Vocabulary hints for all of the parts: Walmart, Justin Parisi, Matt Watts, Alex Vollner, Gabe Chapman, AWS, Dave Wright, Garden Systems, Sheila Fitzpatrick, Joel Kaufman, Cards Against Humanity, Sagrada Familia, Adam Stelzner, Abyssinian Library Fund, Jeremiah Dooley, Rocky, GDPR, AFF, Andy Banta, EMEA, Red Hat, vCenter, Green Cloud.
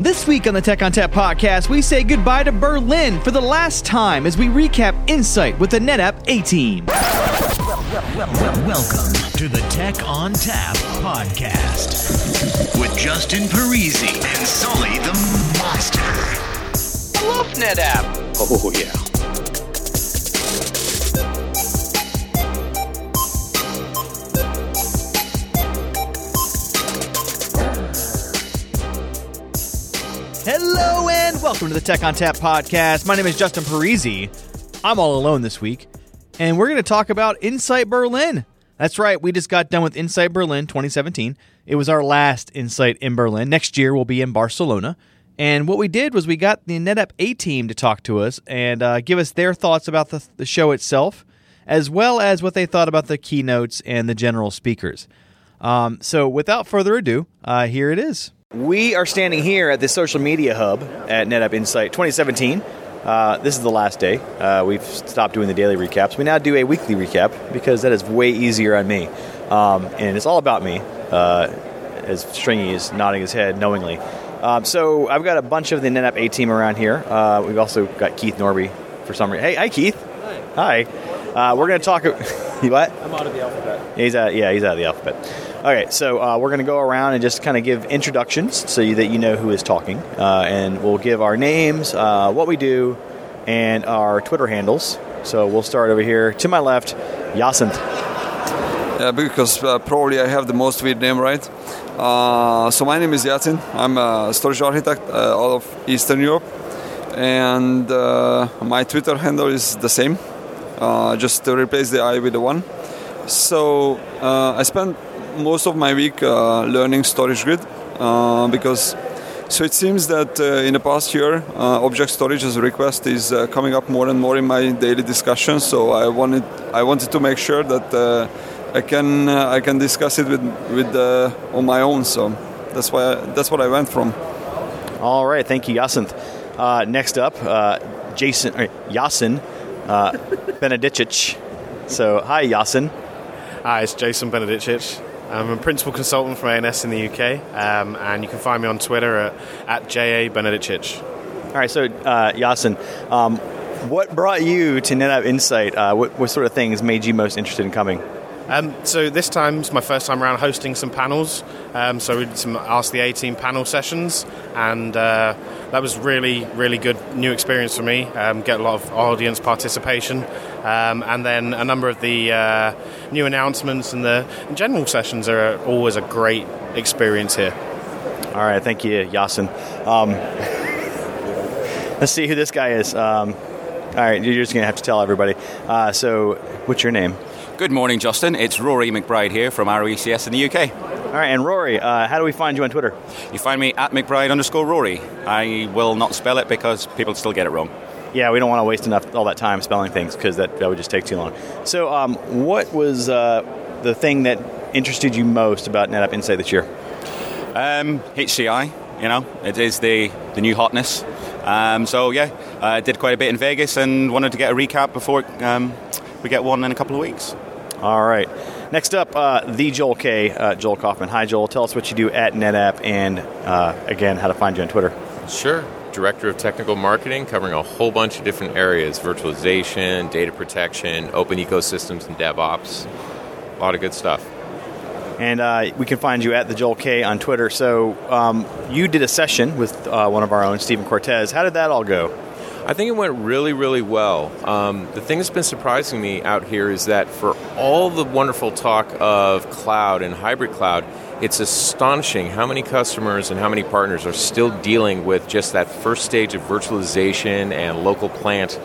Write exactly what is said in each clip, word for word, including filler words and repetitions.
This week on the Tech on Tap podcast, we say goodbye to Berlin for the last time as we recap Insight with the NetApp A-Team. Welcome to the Tech on Tap podcast with Justin Parisi and Sully the Monster. I love NetApp. Oh, yeah. Hello and welcome to the Tech on Tap podcast. My name is Justin Parisi. I'm all alone this week, and we're going to talk about Insight Berlin. That's right, we just got done with Insight Berlin twenty seventeen. It was our last Insight in Berlin. Next year we'll be in Barcelona. And what we did was we got the NetApp A-Team to talk to us and uh, give us their thoughts about the, the show itself, as well as what they thought about the keynotes and the general speakers. Um, so without further ado, uh, here it is. We are standing here at the social media hub at NetApp Insight twenty seventeen. Uh, this is the last day. Uh, we've stopped doing the daily recaps. We now do a weekly recap because that is way easier on me. Um, and it's all about me, uh, as Stringy is nodding his head knowingly. Um, so I've got a bunch of the NetApp A-Team around here. Uh, we've also got Keith Norby for some reason. Hey, hi, Keith. Hi. Hi. Uh, we're going to talk... You what? I'm out of the alphabet. He's out, yeah, he's out of the alphabet. All right, so uh, we're going to go around and just kind of give introductions so you, that you know who is talking. Uh, and we'll give our names, uh, what we do, and our Twitter handles. So we'll start over here. To my left, Yassine. Yeah, because uh, probably I have the most weird name, right? Uh, so my name is Yassine. I'm a storage architect uh, out of Eastern Europe. And uh, my Twitter handle is the same. Uh, just to replace the I with the one. So uh, I spent most of my week uh, learning storage grid uh, because so it seems that uh, in the past year uh, object storage as a request is uh, coming up more and more in my daily discussions. So I wanted I wanted to make sure that uh, I can uh, I can discuss it with with uh, on my own. So that's why I, that's what I went from. All right, thank you, Yassine. Uh, next up, uh, Jason uh, Yassine. Uh, Benedicich. So, hi, Yassine. Hi, it's Jason Benedicich. I'm a principal consultant from A N S in the U K, um, and you can find me on Twitter at, at J A Benedicich. All right, so, uh, Yassine, um, what brought you to NetApp Insight? Uh, what, what sort of things made you most interested in coming? Um, so this time's my first time around hosting some panels. Um, so we did some Ask the A-Team panel sessions, and uh, that was really, really good new experience for me. Um, get a lot of audience participation, um, and then a number of the uh, new announcements and the general sessions are always a great experience here. All right, thank you, Yassine. Um, let's see who this guy is. Um, all right, you're just going to have to tell everybody. Uh, so, what's your name? Good morning, Justin. It's Rory McBride here from R E C S in the U K. All right, and Rory, uh, how do we find you on Twitter? You find me at McBride underscore Rory. I will not spell it because people still get it wrong. Yeah, we don't want to waste enough all that time spelling things because that, that would just take too long. So um, what was uh, the thing that interested you most about NetApp Insight this year? Um, H C I, you know, it is the, the new hotness. Um, so, yeah, I did quite a bit in Vegas and wanted to get a recap before um, we get one in a couple of weeks. All right. Next up, uh, the Joel K, uh, Joel Kaufman. Hi, Joel. Tell us what you do at NetApp and, uh, again, how to find you on Twitter. Sure. Director of Technical Marketing, covering a whole bunch of different areas, virtualization, data protection, open ecosystems, and DevOps. A lot of good stuff. And uh, we can find you at the Joel K on Twitter. So um, you did a session with uh, one of our own, Stephen Cortez. How did that all go? I think it went really, really well. Um, the thing that's been surprising me out here is that for all the wonderful talk of cloud and hybrid cloud, it's astonishing how many customers and how many partners are still dealing with just that first stage of virtualization and local plant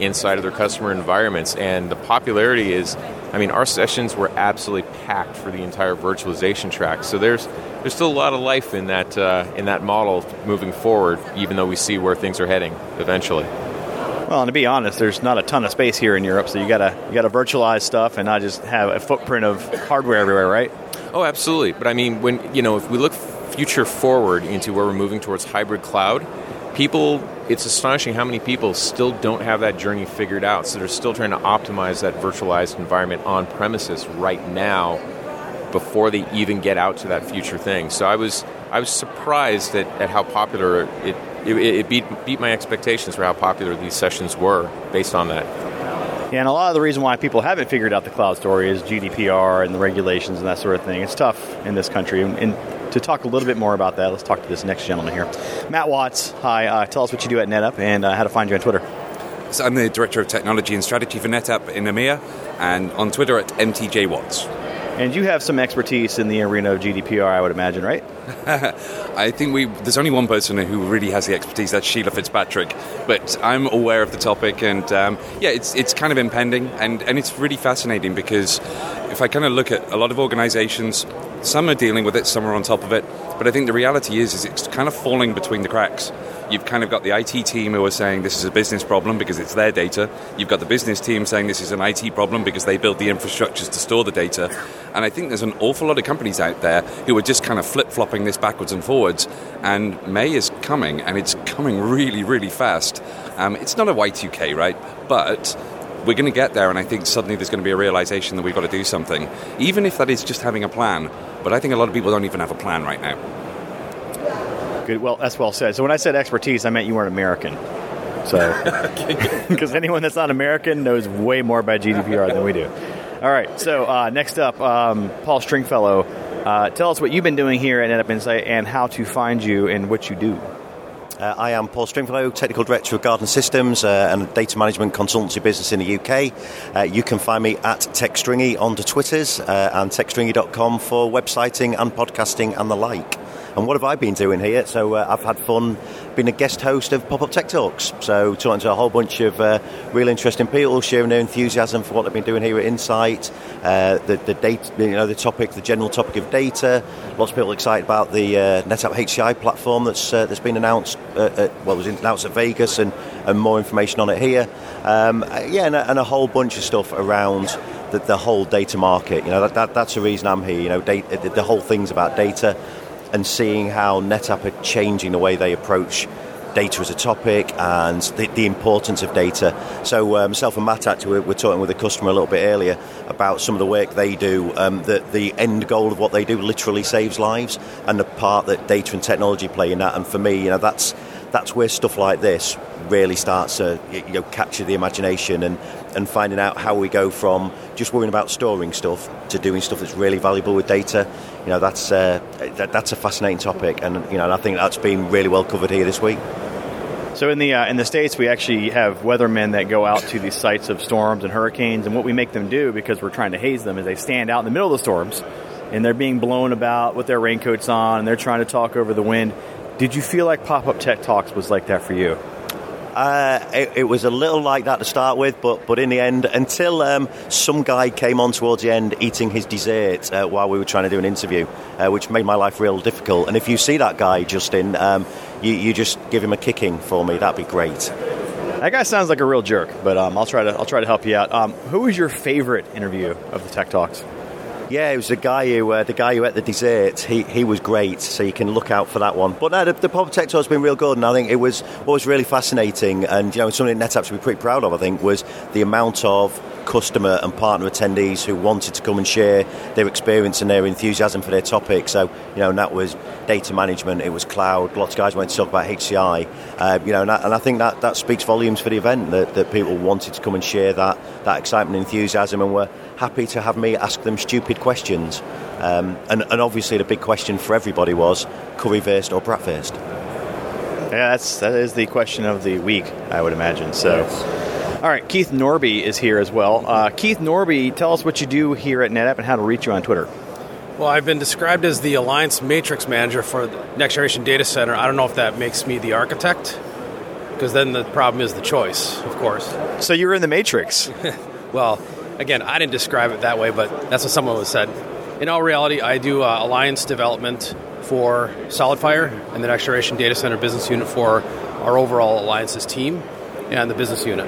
inside of their customer environments. And the popularity is, I mean, our sessions were absolutely packed for the entire virtualization track. So there's there's still a lot of life in that uh, in that model moving forward, even though we see where things are heading eventually. Well, and to be honest, there's not a ton of space here in Europe, so you gotta you gotta virtualize stuff and not just have a footprint of hardware everywhere, right? Oh, absolutely. But I mean, when you know, if we look future forward into where we're moving towards hybrid cloud, people. It's astonishing how many people still don't have that journey figured out. So they're still trying to optimize that virtualized environment on premises right now before they even get out to that future thing. So I was I was surprised at, at how popular it, it, it beat beat my expectations for how popular these sessions were based on that. Yeah, and a lot of the reason why people haven't figured out the cloud story is G D P R and the regulations and that sort of thing. It's tough in this country. And to talk a little bit more about that, let's talk to this next gentleman here. Matt Watts, hi. Uh, tell us what you do at NetApp and uh, how to find you on Twitter. So I'm the Director of Technology and Strategy for NetApp in EMEA, and on Twitter at M T J Watts. And you have some expertise in the arena of G D P R, I would imagine, right? I think we there's only one person who really has the expertise. That's Sheila Fitzpatrick. But I'm aware of the topic, and um, yeah, it's it's kind of impending, and, and it's really fascinating because if I kind of look at a lot of organizations, some are dealing with it, some are on top of it. But I think the reality is, is it's kind of falling between the cracks. You've kind of got the I T team who are saying this is a business problem because it's their data. You've got the business team saying this is an I T problem because they build the infrastructures to store the data. And I think there's an awful lot of companies out there who are just kind of flip-flopping this backwards and forwards. And May is coming, and it's coming really, really fast. Um, it's not a Y two K, right? But we're going to get there, and I think suddenly there's going to be a realization that we've got to do something, even if that is just having a plan. But I think a lot of people don't even have a plan right now. Good. Well, that's well said. So when I said expertise, I meant you weren't American. So, because anyone that's not American knows way more about G D P R than we do. All right. So uh, next up, um, Paul Stringfellow. Uh, tell us what you've been doing here at NetApp Insight and how to find you and what you do. Uh, I am Paul Stringfellow, Technical Director of Garden Systems uh, and a data management consultancy business in the U K. Uh, you can find me at TechStringy on the Twitters uh, and tech stringy dot com for websiting and podcasting and the like. And what have I been doing here? So uh, I've had fun being a guest host of Pop-Up Tech Talks. So talking to a whole bunch of uh, real interesting people, sharing their enthusiasm for what they've been doing here at Insight, uh, the, the data, you know, the topic, the general topic of data. Lots of people excited about the uh, NetApp H C I platform that's uh, that's been announced. Uh, at, well, it was announced at Vegas, and, and more information on it here. Um, yeah, and a, and a whole bunch of stuff around the, the whole data market. You know, that, that that's the reason I'm here. You know, data, the, the whole thing's about data. And seeing how NetApp are changing the way they approach data as a topic and the, the importance of data. So uh, myself and Matt actually were, were talking with a customer a little bit earlier about some of the work they do, um, that the end goal of what they do literally saves lives, and the part that data and technology play in that. And for me, you know, that's that's where stuff like this really starts to, you know, capture the imagination, and, and finding out how we go from just worrying about storing stuff to doing stuff that's really valuable with data. You know, that's uh, that, that's a fascinating topic, and you know, and I think that's been really well covered here this week. So in the uh, in the States, we actually have weathermen that go out to the sites of storms and hurricanes, and what we make them do, because we're trying to haze them, is they stand out in the middle of the storms, and they're being blown about with their raincoats on, and they're trying to talk over the wind. Did you feel like Pop-Up Tech Talks was like that for you? Uh, it, it was a little like that to start with, but but in the end, until um, some guy came on towards the end eating his dessert uh, while we were trying to do an interview, uh, which made my life real difficult. And if you see that guy, Justin, um, you, you just give him a kicking for me. That'd be great. That guy sounds like a real jerk, but um, I'll try to I'll try to help you out. Um, who was your favorite interview of the Tech Talks? Yeah, it was the guy who uh, the guy who ate the dessert. He he was great, so you can look out for that one. But no, the, the Pop-Up Tech Talk has been real good, and I think it was what was really fascinating, and you know, something NetApp should be pretty proud of, I think, was the amount of customer and partner attendees who wanted to come and share their experience and their enthusiasm for their topic. So you know, and that was data management, it was cloud. Lots of guys wanted to talk about H C I, uh, you know, and, that, and I think that, that speaks volumes for the event, that, that people wanted to come and share that that excitement, and enthusiasm, and were happy to have me ask them stupid questions. Um, and, and obviously the big question for everybody was, curry first or brat first? Yeah, that's, that is the question of the week, I would imagine. So, all right, Keith Norby is here as well. Uh, Keith Norby, tell us what you do here at NetApp and how to reach you on Twitter. Well, I've been described as the Alliance Matrix Manager for the Next Generation Data Center. I don't know if that makes me the architect, because then the problem is the choice, of course. So you're in the Matrix. Well, again, I didn't describe it that way, but that's what someone said. In all reality, I do uh, alliance development for SolidFire and the Next Generation Data Center business unit for our overall alliances team and the business unit.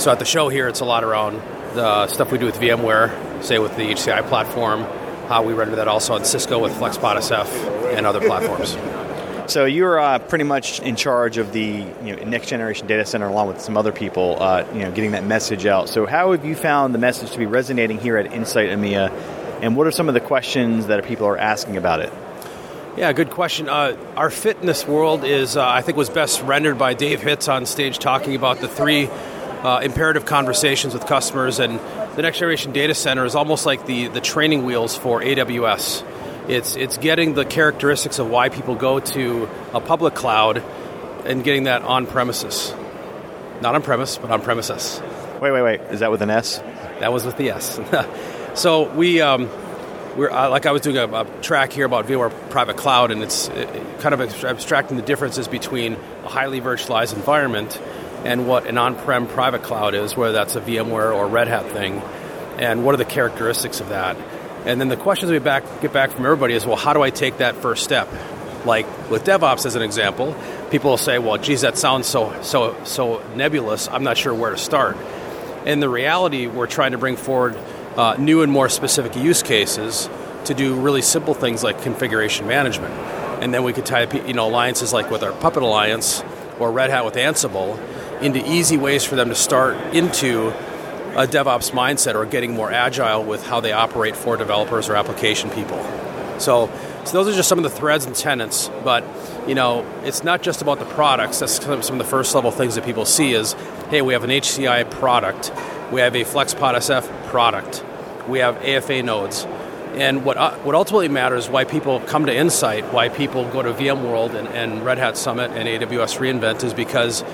So at the show here, it's a lot around the stuff we do with VMware, say with the H C I platform, how we render that also on Cisco with FlexPod S F and other platforms. So you're uh, pretty much in charge of the you know, next generation data center, along with some other people, uh, you know, getting that message out. So how have you found the message to be resonating here at Insight EMEA, and what are some of the questions that people are asking about it? Yeah, good question. Uh, our fit in this world is, uh, I think, was best rendered by Dave Hitz on stage talking about the three uh, imperative conversations with customers, and the next generation data center is almost like the, the training wheels for A W S. It's it's getting the characteristics of why people go to a public cloud and getting that on premises. Not on premise, but on premises. Wait, wait, wait. Is that with an S? That was with the S. So we, um, we're uh, like I was doing a, a track here about VMware Private Cloud, and it's it, kind of abstracting the differences between a highly virtualized environment and what an on-prem private cloud is, whether that's a VMware or Red Hat thing, and what are the characteristics of that. And then the questions we back, get back from everybody is, well, how do I take that first step? Like with DevOps as an example, people will say, well, geez, that sounds so so so nebulous, I'm not sure where to start. In the reality, we're trying to bring forward uh, new and more specific use cases to do really simple things like configuration management. And then we could tie you know, alliances like with our Puppet Alliance or Red Hat with Ansible into easy ways for them to start into a DevOps mindset or getting more agile with how they operate for developers or application people. So, so those are just some of the threads and tenets, but you know, it's not just about the products. That's some of the first level things that people see is, hey, we have an H C I product, we have a FlexPod S F product, we have A F A nodes. And what uh, what ultimately matters, why people come to Insight, why people go to VMworld and, and Red Hat Summit and A W S reInvent, is because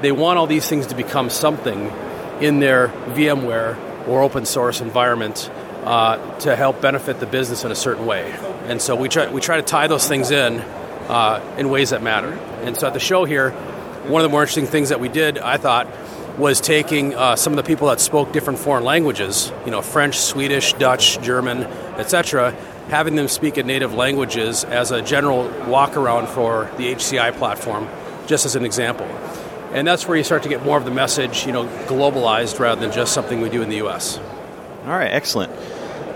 they want all these things to become something in their VMware or open source environment uh, to help benefit the business in a certain way. And so we try we try to tie those things in uh, in ways that matter. And so at the show here, one of the more interesting things that we did, I thought, was taking uh, some of the people that spoke different foreign languages, you know, French, Swedish, Dutch, German, et cetera, having them speak in native languages as a general walk-around for the H C I platform, just as an example. And that's where you start to get more of the message, you know, globalized rather than just something we do in the U S. All right, excellent.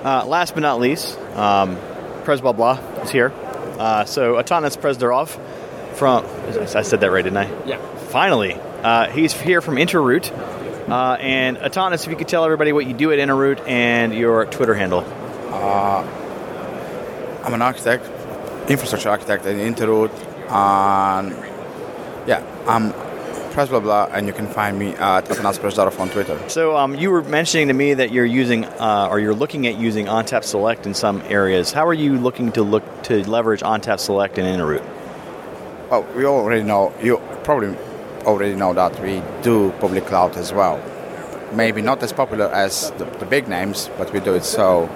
Uh, last but not least, um, Prez Babla is here. Uh, so Atanas Prezdarov from, I said that right, didn't I? Yeah. Finally. Uh, he's here from Interoute. Uh, and Atanas, if you could tell everybody what you do at Interoute and your Twitter handle. Uh, I'm an architect, infrastructure architect at Interoute. And yeah, I'm Press blah blah, and you can find me at Atanas Prezdarov on Twitter. So um, you were mentioning to me that you're using, uh, or you're looking at using ONTAP Select in some areas. How are you looking to look to leverage ONTAP Select in Interoute? Well, we already know. You probably already know that we do public cloud as well. Maybe not as popular as the, the big names, but we do it. So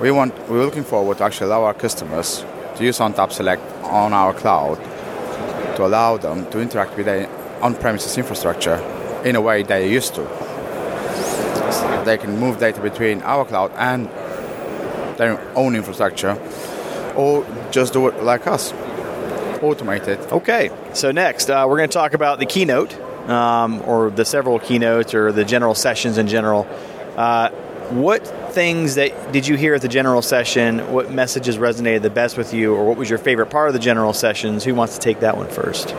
we want. We're looking forward to actually allow our customers to use ONTAP Select on our cloud to allow them to interact with their on-premises infrastructure in a way they used to. So they can move data between our cloud and their own infrastructure, or just do it like us, automate it. Okay, so next uh, we're going to talk about the keynote, um, or the several keynotes, or the general sessions in general. Uh, what things that did you hear at the general session? What messages resonated the best with you, or what was your favorite part of the general sessions? Who wants to take that one first?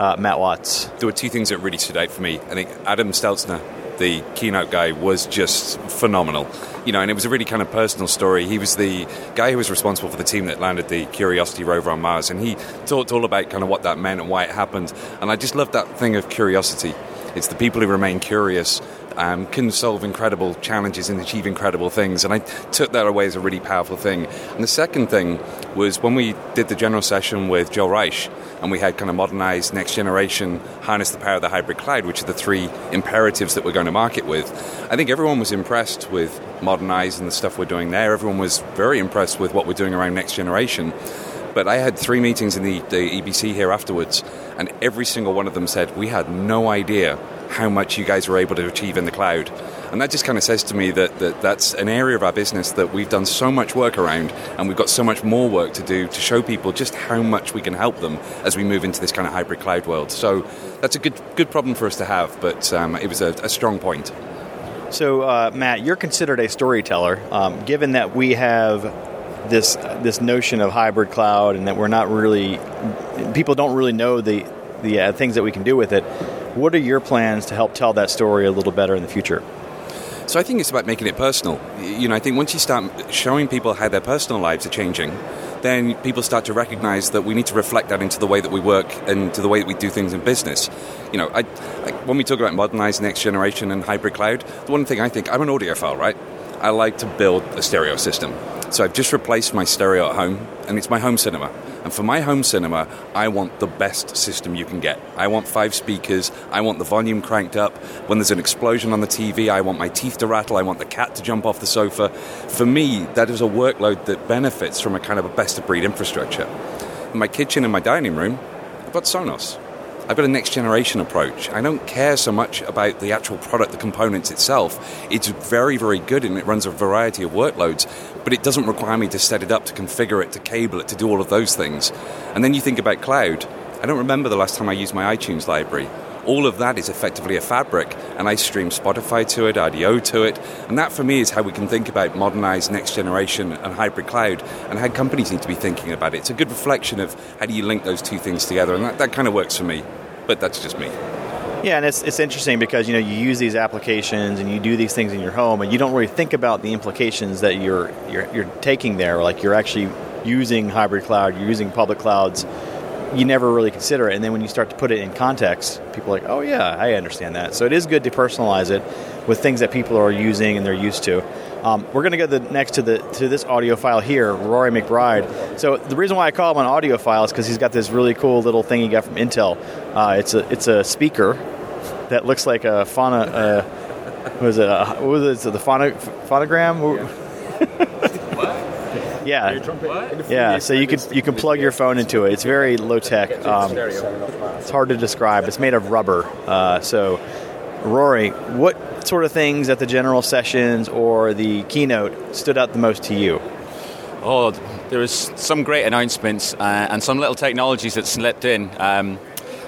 Uh, Matt Watts. There were two things that really stood out for me. I think Adam Stelzner, the keynote guy, was just phenomenal. You know, and it was a really kind of personal story. He was the guy who was responsible for the team that landed the Curiosity rover on Mars, and he talked all about kind of what that meant and why it happened. And I just loved that thing of curiosity. It's the people who remain curious um, can solve incredible challenges and achieve incredible things. And I took that away as a really powerful thing. And the second thing was when we did the general session with Joel Reich, and we had kind of modernized, next generation, harness the power of the hybrid cloud, which are the three imperatives that we're going to market with. I think everyone was impressed with modernize and the stuff we're doing there. Everyone was very impressed with what we're doing around next generation. But I had three meetings in the, the E B C here afterwards, and every single one of them said, we had no idea how much you guys were able to achieve in the cloud. And that just kind of says to me that, that that's an area of our business that we've done so much work around, and we've got so much more work to do to show people just how much we can help them as we move into this kind of hybrid cloud world. So that's a good good problem for us to have, but um, it was a, a strong point. So, uh, Matt, you're considered a storyteller. Um, given that we have this this notion of hybrid cloud and that we're not really, people don't really know the, the uh, things that we can do with it, what are your plans to help tell that story a little better in the future? So I think it's about making it personal. You know, I think once you start showing people how their personal lives are changing, then people start to recognize that we need to reflect that into the way that we work and to the way that we do things in business. You know, I, I, when we talk about modernized next generation and hybrid cloud, the one thing I think, I'm an audiophile, right? I like to build a stereo system. So I've just replaced my stereo at home, and it's my home cinema. And for my home cinema, I want the best system you can get. I want five speakers. I want the volume cranked up. When there's an explosion on the T V, I want my teeth to rattle. I want the cat to jump off the sofa. For me, that is a workload that benefits from a kind of a best-of-breed infrastructure. In my kitchen and my dining room, I've got Sonos. I've got a next-generation approach. I don't care so much about the actual product, the components itself. It's very, very good, and it runs a variety of workloads, but it doesn't require me to set it up, to configure it, to cable it, to do all of those things. And then you think about cloud. I don't remember the last time I used my iTunes library. All of that is effectively a fabric, and I stream Spotify to it, I D O to it, and that for me is how we can think about modernized next-generation and hybrid cloud, and how companies need to be thinking about it. It's a good reflection of how do you link those two things together, and that, that kind of works for me. But that's just me. Yeah, and it's it's interesting because, you know, you use these applications and you do these things in your home, and you don't really think about the implications that you're you're, you're taking there. Like, you're actually using hybrid cloud, you're using public clouds. You never really consider it, and then when you start to put it in context, people are like, oh yeah, I understand that. So it is good to personalize it with things that people are using and they're used to. Um, we're going to go the, next to the to this audio file here, Rory McBride. So the reason why I call him an audiophile is because he's got this really cool little thing he got from Intel. Uh, it's a it's a speaker that looks like a fauna. Uh, what was it? Uh, what was it? It's the fauna, phonogram. What? Yeah. What? Yeah. So you can you can plug your phone into it. It's very low tech. Um, it's hard to describe. It's made of rubber. Uh, so, Rory, what sort of things at the general sessions or the keynote stood out the most to you? Oh, there was some great announcements uh, and some little technologies that slipped in. Um,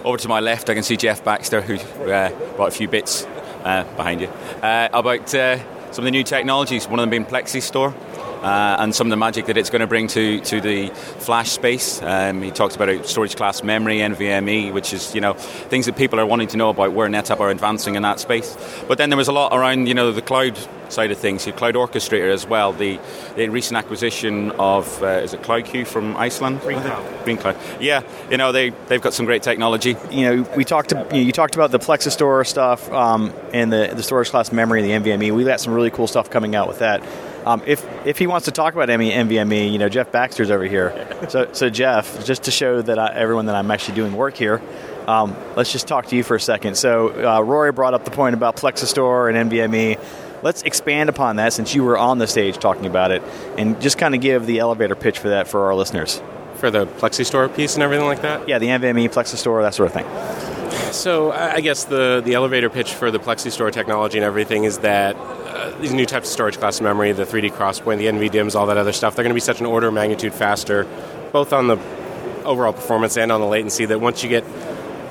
over to my left, I can see Jeff Baxter, who uh, brought a few bits uh, behind you, uh, about uh, some of the new technologies, one of them being Plexistor. Uh, and some of the magic that it's going to bring to, to the flash space. Um, he talks about storage class memory, N V M E, which is, you know, things that people are wanting to know about where NetApp are advancing in that space. But then there was a lot around, you know, the cloud side of things, your cloud orchestrator as well, the, the recent acquisition of, uh, is it CloudQ from Iceland? Green Cloud. Green Cloud. Yeah, you know, they, they've got some great technology. You know, we talked to, you, know, you talked about the Plexistor stuff um, and the, the storage class memory, the N V M E. We've got some really cool stuff coming out with that. Um, if if he wants to talk about N V M E, you know, Jeff Baxter's over here. So so Jeff, just to show that I, everyone that I'm actually doing work here, um, let's just talk to you for a second. So uh, Rory brought up the point about Plexistor and N V M E. Let's expand upon that since you were on the stage talking about it, and just kind of give the elevator pitch for that for our listeners. For the Plexistor piece and everything like that? Yeah, the N V M E, Plexistor, that sort of thing. So I guess the, the elevator pitch for the Plexistor technology and everything is that uh, these new types of storage class memory, the three D XPoint, the NVDIMMs, all that other stuff, they're going to be such an order of magnitude faster, both on the overall performance and on the latency, that once you get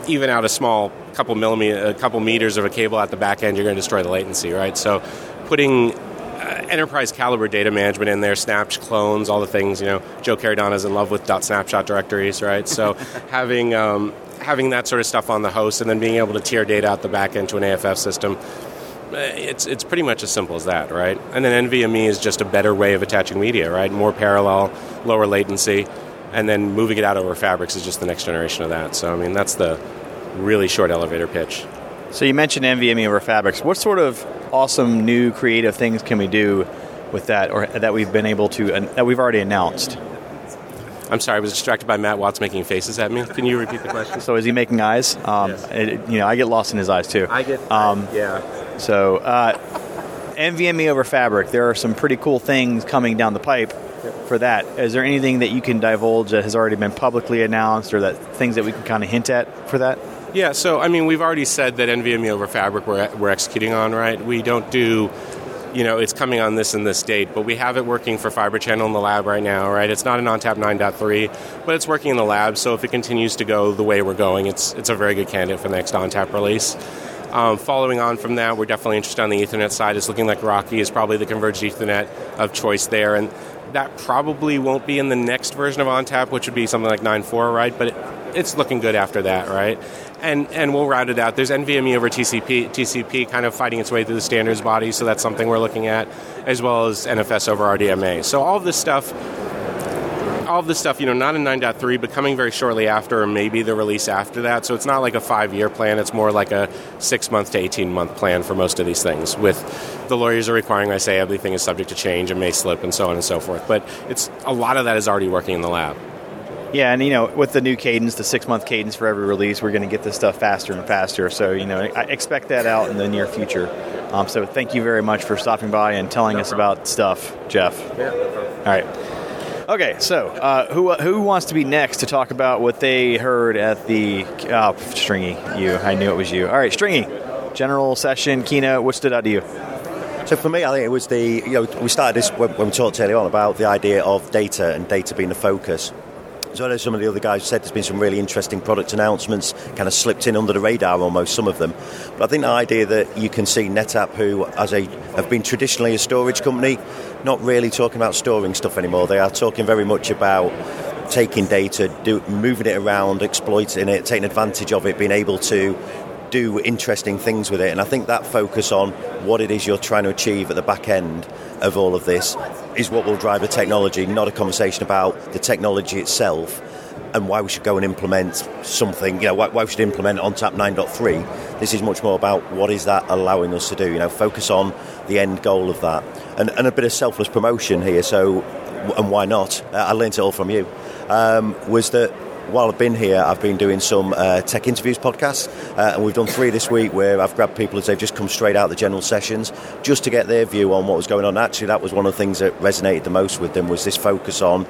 even out a small couple millimeter, a couple meters of a cable at the back end, you're going to destroy the latency, right? So putting Uh, enterprise caliber data management in there, snaps, clones, all the things, you know, Joe Caridana's in love with .snapshot directories, right? So having um, having that sort of stuff on the host and then being able to tier data out the back end to an A F F system, it's it's pretty much as simple as that, right? And then N V M E is just a better way of attaching media, right? More parallel, lower latency, and then moving it out over fabrics is just the next generation of that. So, I mean, that's the really short elevator pitch. So you mentioned N V M E over fabrics. What sort of awesome new creative things can we do with that, or that we've been able to, uh, that we've already announced? I'm sorry, I was distracted by Matt Watts making faces at me. Can you repeat the question? So is he making eyes? Um, yes. It, you know, I get lost in his eyes too. I get, um, yeah. So uh, N V M E over fabric. There are some pretty cool things coming down the pipe for that. Is there anything that you can divulge that has already been publicly announced, or that things that we can kind of hint at for that? Yeah, so, I mean, we've already said that N V M E over Fabric we're, we're executing on, right? We don't do, you know, it's coming on this and this date, but we have it working for Fibre Channel in the lab right now, right? It's not an ONTAP nine point three, but it's working in the lab, so if it continues to go the way we're going, it's it's a very good candidate for the next ONTAP release. Um, following on from that, we're definitely interested on the Ethernet side. It's looking like Rocky is probably the converged Ethernet of choice there, and that probably won't be in the next version of ONTAP, which would be something like nine point four, right? But it, it's looking good after that, right? And and we'll round it out. There's N V M E over T C P, T C P kind of fighting its way through the standards body, so that's something we're looking at, as well as N F S over R D M A. So all of this stuff all this stuff, you know, not in nine point three, but coming very shortly after, or maybe the release after that. So it's not like a five-year plan. It's more like a six-month to eighteen-month plan for most of these things. With the lawyers are requiring, I say, everything is subject to change and may slip and so on and so forth. But it's a lot of that is already working in the lab. Yeah, and, you know, with the new cadence, the six-month cadence for every release, we're going to get this stuff faster and faster. So, you know, I expect that out in the near future. Um, so thank you very much for stopping by and telling no us problem. about stuff, Jeff. Yeah, no problem. All right. Okay, so uh, who who wants to be next to talk about what they heard at the... Oh, Stringy, you. I knew it was you. All right, Stringy, general session, keynote, what stood out to you? So for me, I think it was the... You know, we started this when, when we talked earlier on about the idea of data and data being the focus. So I know some of the other guys said there's been some really interesting product announcements, kind of slipped in under the radar almost, some of them. But I think the idea that you can see NetApp, who as a have been traditionally a storage company, not really talking about storing stuff anymore. They are talking very much about taking data, do, moving it around, exploiting it, taking advantage of it, being able to do interesting things with it. And I think that focus on what it is you're trying to achieve at the back end of all of this is what will drive the technology, not a conversation about the technology itself and why we should go and implement something, you know, why, why we should implement ONTAP nine point three. This is much more about what is that allowing us to do, you know, focus on the end goal of that. And, and a bit of selfless promotion here, so, and why not? Uh, I learned it all from you, um, was that while I've been here, I've been doing some uh, tech interviews podcasts, uh, and we've done three this week where I've grabbed people as they've just come straight out of the general sessions just to get their view on what was going on. Actually, that was one of the things that resonated the most with them, was this focus on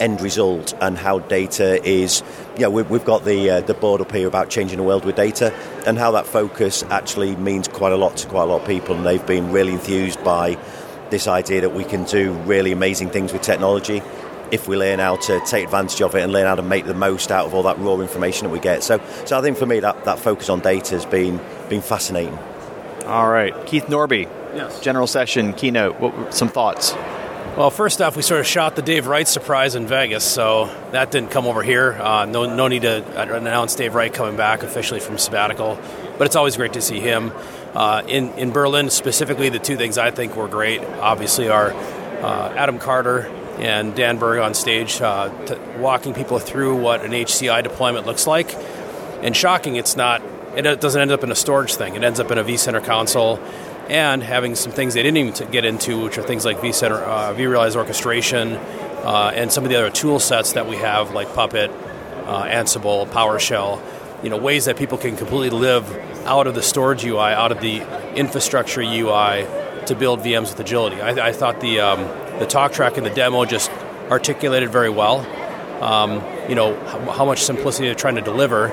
end result and how data is, you know, we, we've got the uh, the board up here about changing the world with data, and how that focus actually means quite a lot to quite a lot of people, and they've been really enthused by this idea that we can do really amazing things with technology if we learn how to take advantage of it and learn how to make the most out of all that raw information that we get. So so I think for me that, that focus on data has been been fascinating. All right. Keith Norby, yes. General session, keynote, what, some thoughts? Well, first off, we sort of shot the Dave Wright surprise in Vegas, so that didn't come over here. Uh, no no need to announce Dave Wright coming back officially from sabbatical, but it's always great to see him. Uh, in, in Berlin, specifically, the two things I think were great, obviously, are uh, Adam Carter and Dan Berg on stage uh, t- walking people through what an H C I deployment looks like. And shocking, it's not, it doesn't end up in a storage thing. It ends up in a vCenter console, and having some things they didn't even get into, which are things like vCenter, uh, vRealize orchestration, uh, and some of the other tool sets that we have, like Puppet, uh, Ansible, PowerShell, you know, ways that people can completely live out of the storage U I, out of the infrastructure U I, to build V Ms with agility. I, I thought the um, the talk track and the demo just articulated very well, um, you know, how, how much simplicity they're trying to deliver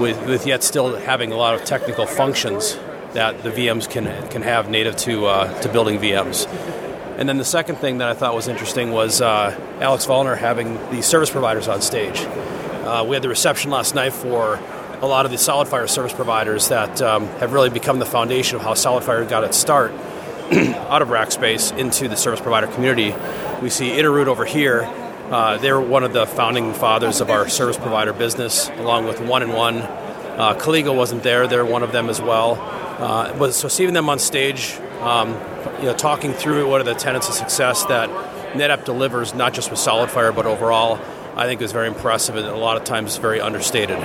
with, with yet still having a lot of technical functions that the V Ms can can have native to uh, to building V Ms. And then the second thing that I thought was interesting was uh, Alex Vollner having the service providers on stage. Uh, we had the reception last night for a lot of the SolidFire service providers that um, have really become the foundation of how SolidFire got its start out of Rackspace into the service provider community. We see Interoute over here. Uh, they're one of the founding fathers of our service provider business, along with one and one. Uh, Caligo wasn't there. They're one of them as well. Uh, but so seeing them on stage, um, you know, talking through what are the tenets of success that NetApp delivers, not just with SolidFire, but overall, I think is very impressive and a lot of times very understated.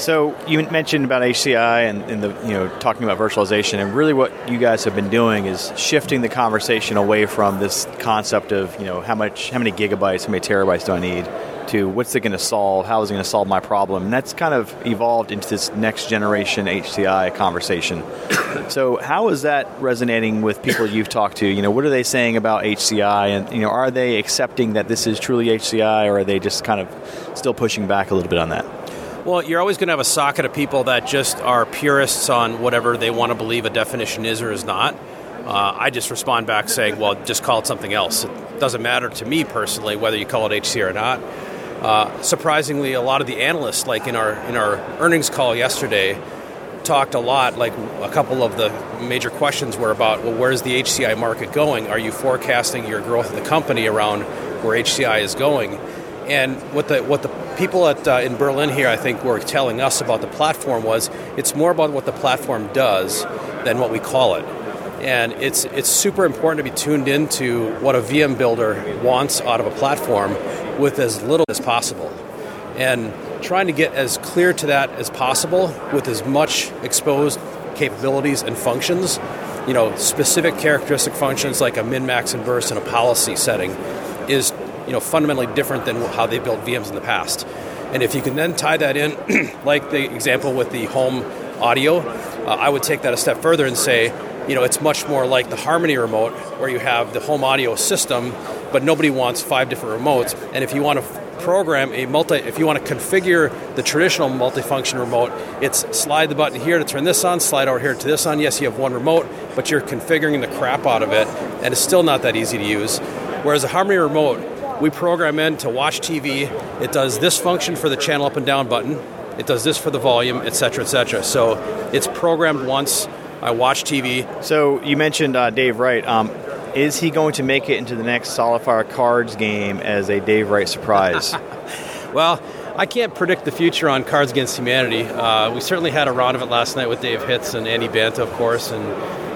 So you mentioned about H C I and, and the, you know, talking about virtualization, and really what you guys have been doing is shifting the conversation away from this concept of, you know, how much, how many gigabytes, how many terabytes do I need, to what's it going to solve, how is it going to solve my problem, and that's kind of evolved into this next generation H C I conversation. So how is that resonating with people you've talked to? You know, what are they saying about H C I, and, you know, are they accepting that this is truly H C I, or are they just kind of still pushing back a little bit on that? Well, you're always going to have a socket of people that just are purists on whatever they want to believe a definition is or is not. Uh, I just respond back saying, well, just call it something else. It doesn't matter to me personally whether you call it H C I or not. Uh, surprisingly, a lot of the analysts, like in our in our earnings call yesterday, talked a lot, like a couple of the major questions were about, well, where's the H C I market going? Are you forecasting your growth of the company around where H C I is going? And what the what the people at uh, in Berlin here, I think, were telling us about the platform was, it's more about what the platform does than what we call it. And it's it's super important to be tuned into what a V M builder wants out of a platform with as little as possible. And trying to get as clear to that as possible with as much exposed capabilities and functions, you know, specific characteristic functions like a min, max, and burst and a policy setting is, you know, fundamentally different than how they built V Ms in the past. And if you can then tie that in, like the example with the home audio, uh, I would take that a step further and say, you know, it's much more like the Harmony remote where you have the home audio system, but nobody wants five different remotes. And if you want to program a multi, if you want to configure the traditional multifunction remote, it's slide the button here to turn this on, slide over here to this on. Yes, you have one remote, but you're configuring the crap out of it, and it's still not that easy to use. Whereas a Harmony remote, we program in to watch T V. It does this function for the channel up and down button. It does this for the volume, et cetera, et cetera. So it's programmed once. I watch T V. So you mentioned uh, Dave Wright. Um, Is he going to make it into the next SolidFire Cards game as a Dave Wright surprise? Well, I can't predict the future on Cards Against Humanity. Uh, we certainly had a round of it last night with Dave Hitz and Andy Banta, of course, and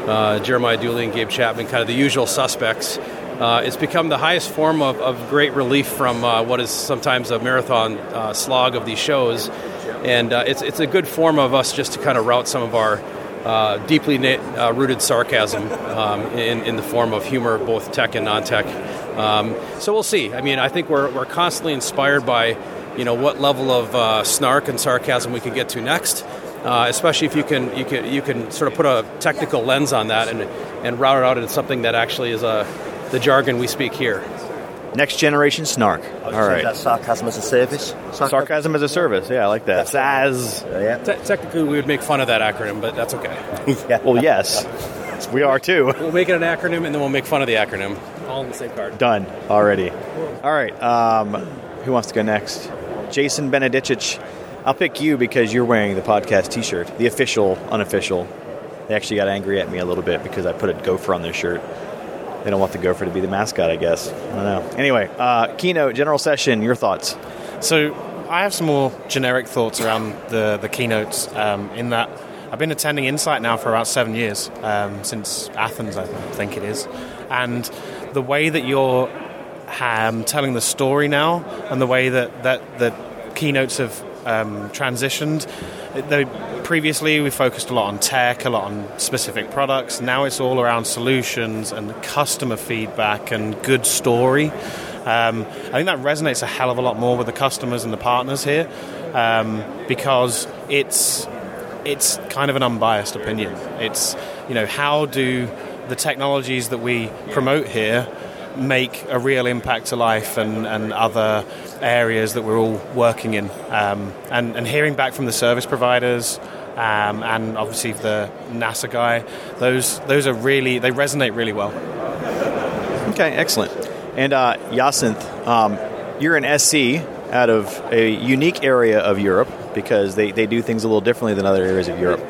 uh, Jeremiah Dooley and Gabe Chapman, kind of the usual suspects. Uh, it's become the highest form of, of great relief from uh, what is sometimes a marathon uh, slog of these shows. And uh, it's it's a good form of us just to kind of route some of our Uh, deeply na- uh, rooted sarcasm um, in, in the form of humor, both tech and non-tech. Um, so we'll see. I mean, I think we're we're constantly inspired by, you know, what level of uh, snark and sarcasm we can get to next. Uh, especially if you can you can you can sort of put a technical lens on that and and route it out into something that actually is a the jargon we speak here. Next generation snark. All right. That's sarcasm as a service. Sarcasm, sarcasm as a service. Yeah, I like that. Saz. Yeah. Te- technically, we would make fun of that acronym, but that's okay. Yeah. Well, yes. We are, too. We'll make it an acronym, and then we'll make fun of the acronym. All in the same card. Done. Already. All right. Um, who wants to go next? Jason Benedicich. I'll pick you because you're wearing the podcast T-shirt, the official, unofficial. They actually got angry at me a little bit because I put a gopher on their shirt. They don't want the gopher to be the mascot, I guess. I don't know. Anyway, uh, keynote, general session, your thoughts. So I have some more generic thoughts around the, the keynotes um, in that I've been attending Insight now for about seven years, um, since Athens, I think it is. And the way that you're um, telling the story now and the way that, that the keynotes have um, transitioned, they, previously, we focused a lot on tech, a lot on specific products. Now it's all around solutions and customer feedback and good story. Um, I think that resonates a hell of a lot more with the customers and the partners here um, because it's it's kind of an unbiased opinion. It's, you know, how do the technologies that we promote here make a real impact to life and, and other areas that we're all working in, um, and, and hearing back from the service providers um, and obviously the NASA guy, those those are really, they resonate really well. Okay, excellent. And uh, Yassine, um, you're an S C out of a unique area of Europe because they, they do things a little differently than other areas of Europe.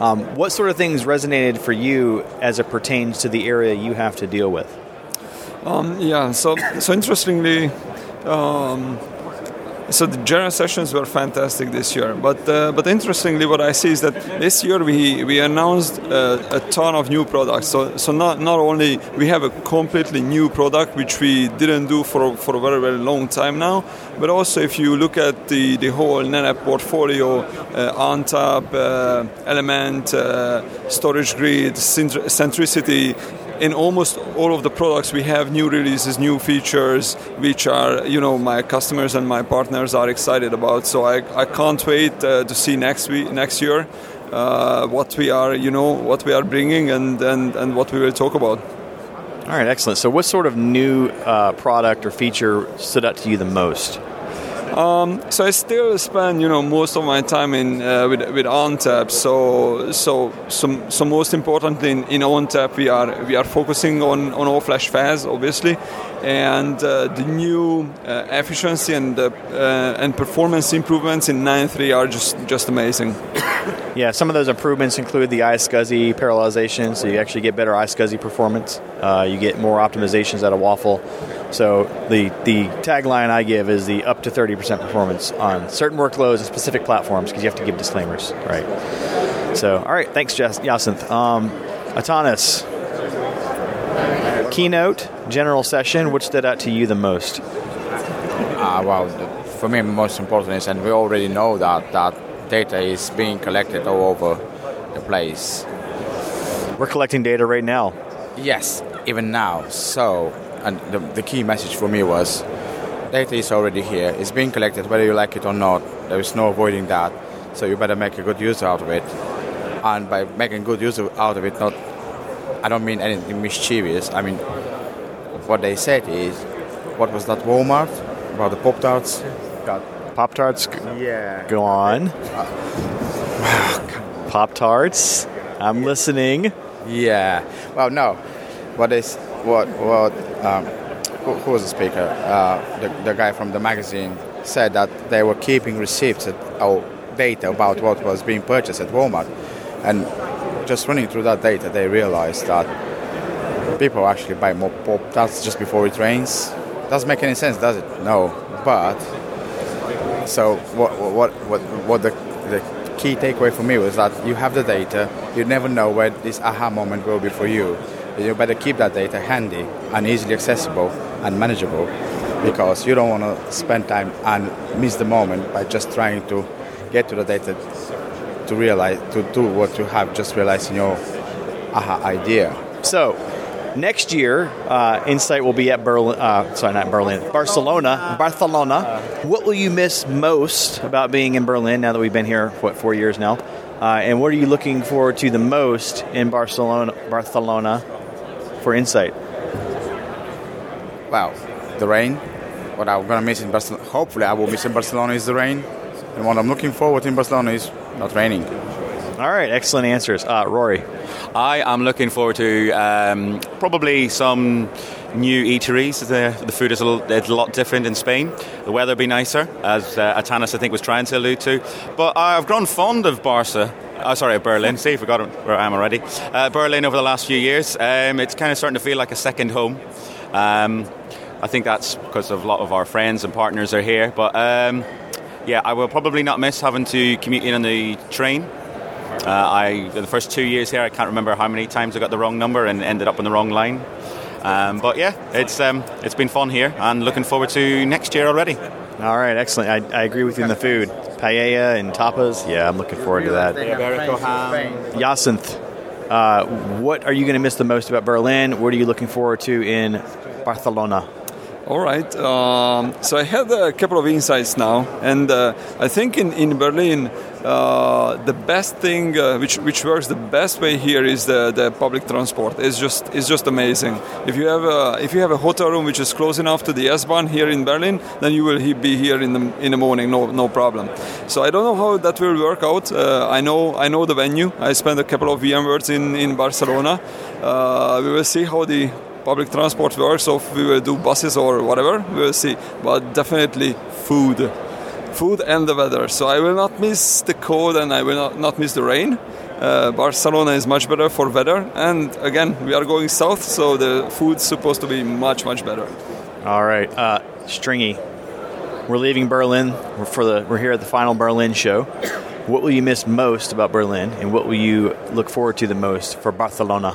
Um, what sort of things resonated for you as it pertains to the area you have to deal with? Um, yeah, so so interestingly, um, so the general sessions were fantastic this year. But uh, but interestingly, what I see is that this year we we announced a, a ton of new products. So so not not only we have a completely new product which we didn't do for for a very very long time now, but also if you look at the, the whole NetApp portfolio, uh, ONTAP, uh, Element, uh, Storage Grid, Centricity. In almost all of the products, we have new releases, new features, which are, you know, my customers and my partners are excited about. So I, I can't wait uh, to see next week, next year, uh, what we are, you know, what we are bringing and, and, and what we will talk about. All right, excellent. So what sort of new uh, product or feature stood out to you the most? Um, so I still spend, you know, most of my time in uh, with with ONTAP. So so so, so most importantly in, in ONTAP we are we are focusing on, on all-flash F A S, obviously, and uh, the new uh, efficiency and uh, uh, and performance improvements in nine point three are just just amazing. Yeah, some of those improvements include the iSCSI parallelization, so you actually get better iSCSI performance. Uh, you get more optimizations out of Waffle. So the, the tagline I give is the up to thirty percent performance on certain workloads and specific platforms because you have to give disclaimers, right? So, all right, thanks, Yassine. Um, Atanas, keynote, general session, what stood out to you the most? Uh, well, for me, most important is, and we already know that, that data is being collected all over the place. We're collecting data right now. Yes, even now. So, and the, the key message for me was, data is already here. It's being collected, whether you like it or not. There is no avoiding that. So you better make a good use out of it. And by making good use out of it, not I don't mean anything mischievous. I mean, what they said is, what was that Walmart about the Pop-Tarts? That Pop-Tarts? Yeah. Go on. Uh, Pop-Tarts? I'm listening. Yeah. Well, no. What is what what? Um, who, who was the speaker? Uh, the the guy from the magazine said that they were keeping receipts at, or data about what was being purchased at Walmart, and just running through that data, they realized that people actually buy more Pop-Tarts just before it rains. Doesn't make any sense, does it? No. But so what? What? What? What the the key takeaway for me was that you have the data, you never know where this aha moment will be for you. You better keep that data handy and easily accessible and manageable, because you don't want to spend time and miss the moment by just trying to get to the data to realize, to do what you have just realized in your aha idea. So, next year, uh, Insight will be at Berlin, uh, sorry, not Berlin, Barcelona. Barcelona. What will you miss most about being in Berlin now that we've been here, what, four years now? Uh, and what are you looking forward to the most in Barcelona Barcelona for Insight? Wow, the rain. What I'm going to miss in Barcelona, hopefully I will miss in Barcelona, is the rain. And what I'm looking forward to in Barcelona is not raining. All right, excellent answers. Uh, Rory? I am looking forward to um, probably some new eateries. The, the food is a, little, it's a lot different in Spain. The weather will be nicer, as uh, Atanas, I think, was trying to allude to. But I've grown fond of Barca. Oh, sorry, Berlin. See, I forgot where I am already. Uh, Berlin over the last few years. Um, it's kind of starting to feel like a second home. Um, I think that's because of a lot of our friends and partners are here. But, um, yeah, I will probably not miss having to commute in on the train. Uh, I the first two years here, I can't remember how many times I got the wrong number and ended up on the wrong line. Um, but yeah, it's um, it's been fun here, and looking forward to next year already. All right, excellent. I, I agree with you on the food, paella and tapas. Yeah, I'm looking forward to that. Yassine, uh, what are you going to miss the most about Berlin? What are you looking forward to in Barcelona? All right. Um, so I had a couple of insights now, and uh, I think in in Berlin. Uh, the best thing uh, which which works the best way here is the, the public transport. It's just it's just amazing. If you have a if you have a hotel room which is close enough to the S-Bahn here in Berlin, then you will he- be here in the in the morning, no no problem. So I don't know how that will work out. Uh, I know I know the venue. I spent a couple of VMworlds in in Barcelona. Uh, we will see how the public transport works. So if we will do buses or whatever, we will see. But definitely food. Food and the weather. So I will not miss the cold, and I will not, not miss the rain. Uh, Barcelona is much better for weather. And again, we are going south, so the food's supposed to be much, much better. All right. Uh, Stringy, we're leaving Berlin. We're, for the, we're here at the final Berlin show. What will you miss most about Berlin, and what will you look forward to the most for Barcelona?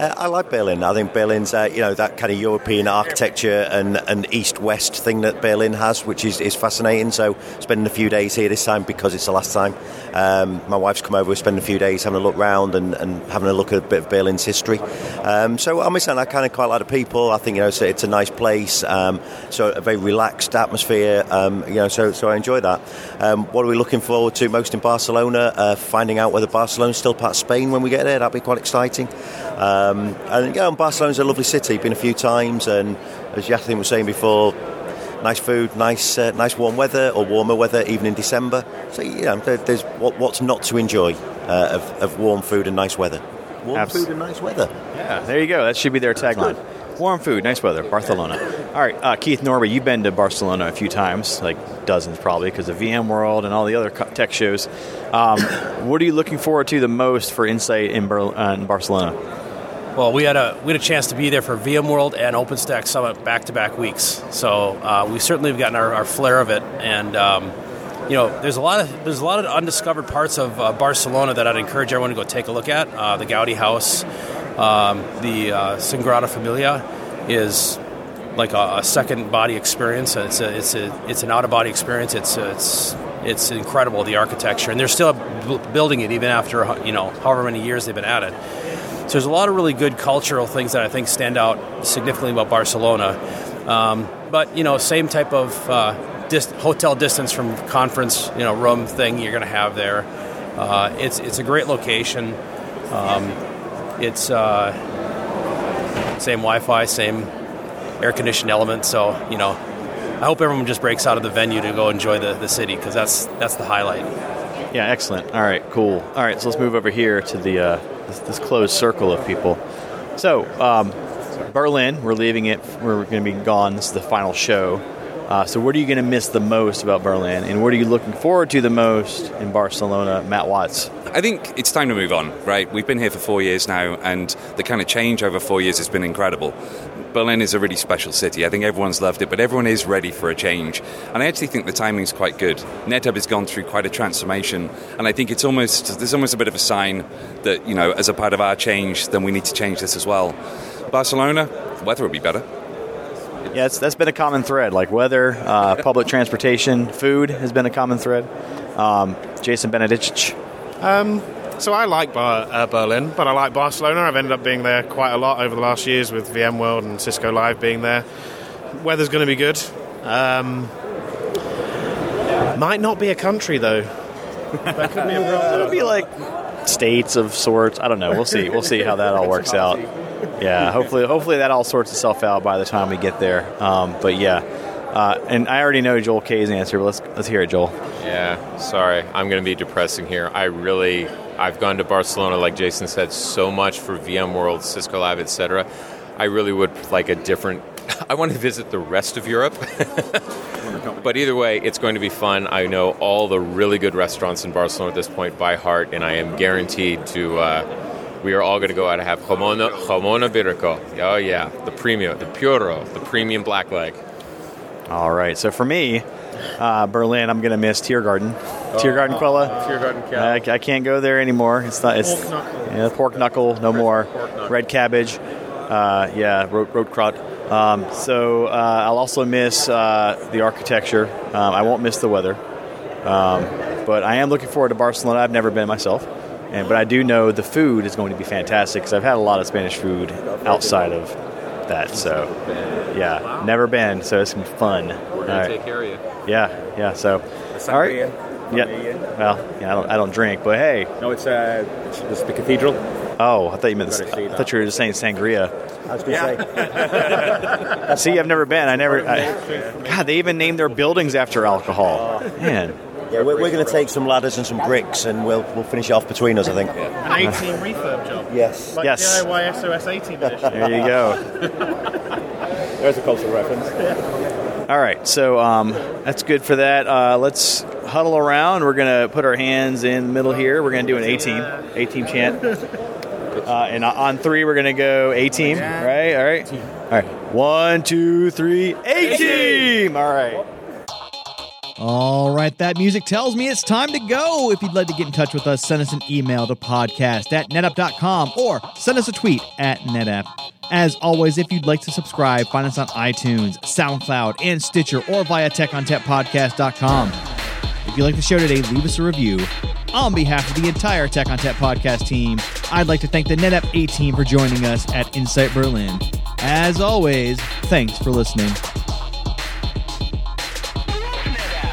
Uh, I like Berlin. I think Berlin's, uh, you know, that kind of European architecture and, and east-west thing that Berlin has, which is, is fascinating. So spending a few days here this time, because it's the last time. Um, my wife's come over, we're spending a few days having a look round and, and having a look at a bit of Berlin's history. Um, so I miss that. I kind of quite like the people. I think, you know, so it's a nice place. Um, so a very relaxed atmosphere. Um, you know, so, so I enjoy that. Um, what are we looking forward to most in Barcelona? Uh, finding out whether Barcelona's still part of Spain when we get there. That'd be quite exciting. Um, Um, and yeah, and Barcelona's a lovely city. Been a few times, and as Yassine was saying before, nice food, nice, uh, nice warm weather, or warmer weather even in December. So yeah, there, there's what, what's not to enjoy uh, of, of warm food and nice weather. Warm Abs- food and nice weather. Yeah, there you go. That should be their tagline. Warm food, nice weather, Barcelona. All right, uh, Keith Norby, you've been to Barcelona a few times, like dozens probably, because of VMworld and all the other tech shows. Um, what are you looking forward to the most for Insight in, Ber- uh, in Barcelona? Well, we had a we had a chance to be there for VMworld and OpenStack Summit back-to-back weeks. So uh, we certainly have gotten our, our flare of it, and um, you know, there's a lot of there's a lot of undiscovered parts of uh, Barcelona that I'd encourage everyone to go take a look at. Uh, the Gaudi House, Um, the uh, Sagrada Familia is like a, a second body experience. It's a, it's a, it's an out of body experience. It's a, it's it's incredible, the architecture, and they're still building it even after, you know, however many years they've been at it. So there's a lot of really good cultural things that I think stand out significantly about Barcelona. Um, but you know, same type of uh, dist- hotel distance from conference, you know, room thing you're going to have there. Uh, it's it's a great location. Um, it's uh, same Wi-Fi, same air-conditioned Element. So you know, I hope everyone just breaks out of the venue to go enjoy the, the city, because that's that's the highlight. Yeah, excellent. All right, cool. All right, so let's move over here to the uh, this, this closed circle of people. So um, Berlin, we're leaving it. We're going to be gone. This is the final show. Uh, so what are you going to miss the most about Berlin, and what are you looking forward to the most in Barcelona, Matt Watts? I think it's time to move on, right? We've been here for four years now, and the kind of change over four years has been incredible. Berlin is a really special city. I think everyone's loved it, but everyone is ready for a change. And I actually think the timing is quite good. NetApp has gone through quite a transformation, and I think it's almost, there's almost a bit of a sign that, you know, as a part of our change, then we need to change this as well. Barcelona, the weather will be better. Yeah, it's, that's been a common thread, like weather, uh, public transportation, food has been a common thread. Um, Jason Benedicich. Um So I like Bar- uh, Berlin, but I like Barcelona. I've ended up being there quite a lot over the last years with VMworld and Cisco Live being there. Weather's going to be good. Um, might not be a country, though. That could be a problem. It'll be like states of sorts. I don't know. We'll see. We'll see how that all works out. Yeah, hopefully hopefully that all sorts itself out by the time we get there. Um, but, yeah. Uh, and I already know Joel K's answer, but let's, let's hear it, Joel. Yeah, sorry. I'm going to be depressing here. I really... I've gone to Barcelona, like Jason said, so much for VMworld, Cisco Live, et cetera. I really would like a different... I want to visit the rest of Europe. But either way, it's going to be fun. I know all the really good restaurants in Barcelona at this point by heart, and I am guaranteed to... Uh, we are all going to go out and have jamona, jamona ibérico. Oh, yeah. The premium, the puro, the premium black leg. All right. So for me... Uh, Berlin, I'm going to miss Tiergarten. Oh, Tiergarten Quella. Uh, Tiergarten Quella. I, I can't go there anymore. It's not. It's pork knuckle, yeah, pork knuckle no red, more. Knuckle. Red cabbage. Uh, yeah, Rotkraut. Um, so uh, I'll also miss uh, the architecture. Um, I won't miss the weather. Um, but I am looking forward to Barcelona. I've never been myself. And but I do know the food is going to be fantastic, because I've had a lot of Spanish food outside of that. So, yeah, wow. Never been. So it's going to be fun. We're going right. to take care of you. Yeah, yeah. So, all right. Yeah. Well, yeah, I don't, I don't drink, but hey. No, it's uh, it's, it's the cathedral. Oh, I thought you meant the. I thought that. You were just saying sangria. I was going to yeah. say. See, I've never been. I never. I, God, they even named their buildings after alcohol. Man. Yeah, we're, we're going to take some ladders and some bricks, and we'll we'll finish it off between us, I think. An A team refurb job. Yes. Like yes. D I Y S O S A team edition. There you go. There's a cultural reference. Yeah. All right, so um, that's good for that. Uh, let's huddle around. We're going to put our hands in the middle here. We're going to do an A-team, A-team chant. Uh, and on three, we're going to go A-team, right? All right. All right. One, two, three, A-team! All right. All right, that music tells me it's time to go. If you'd like to get in touch with us, send us an email to podcast at netapp dot com or send us a tweet at netapp. As always, if you'd like to subscribe, find us on iTunes, SoundCloud, and Stitcher, or via tech on tap podcast dot com. If you like the show today, leave us a review. On behalf of the entire Tech on Tap podcast team, I'd like to thank the NetApp A team for joining us at Insight Berlin. As always, thanks for listening.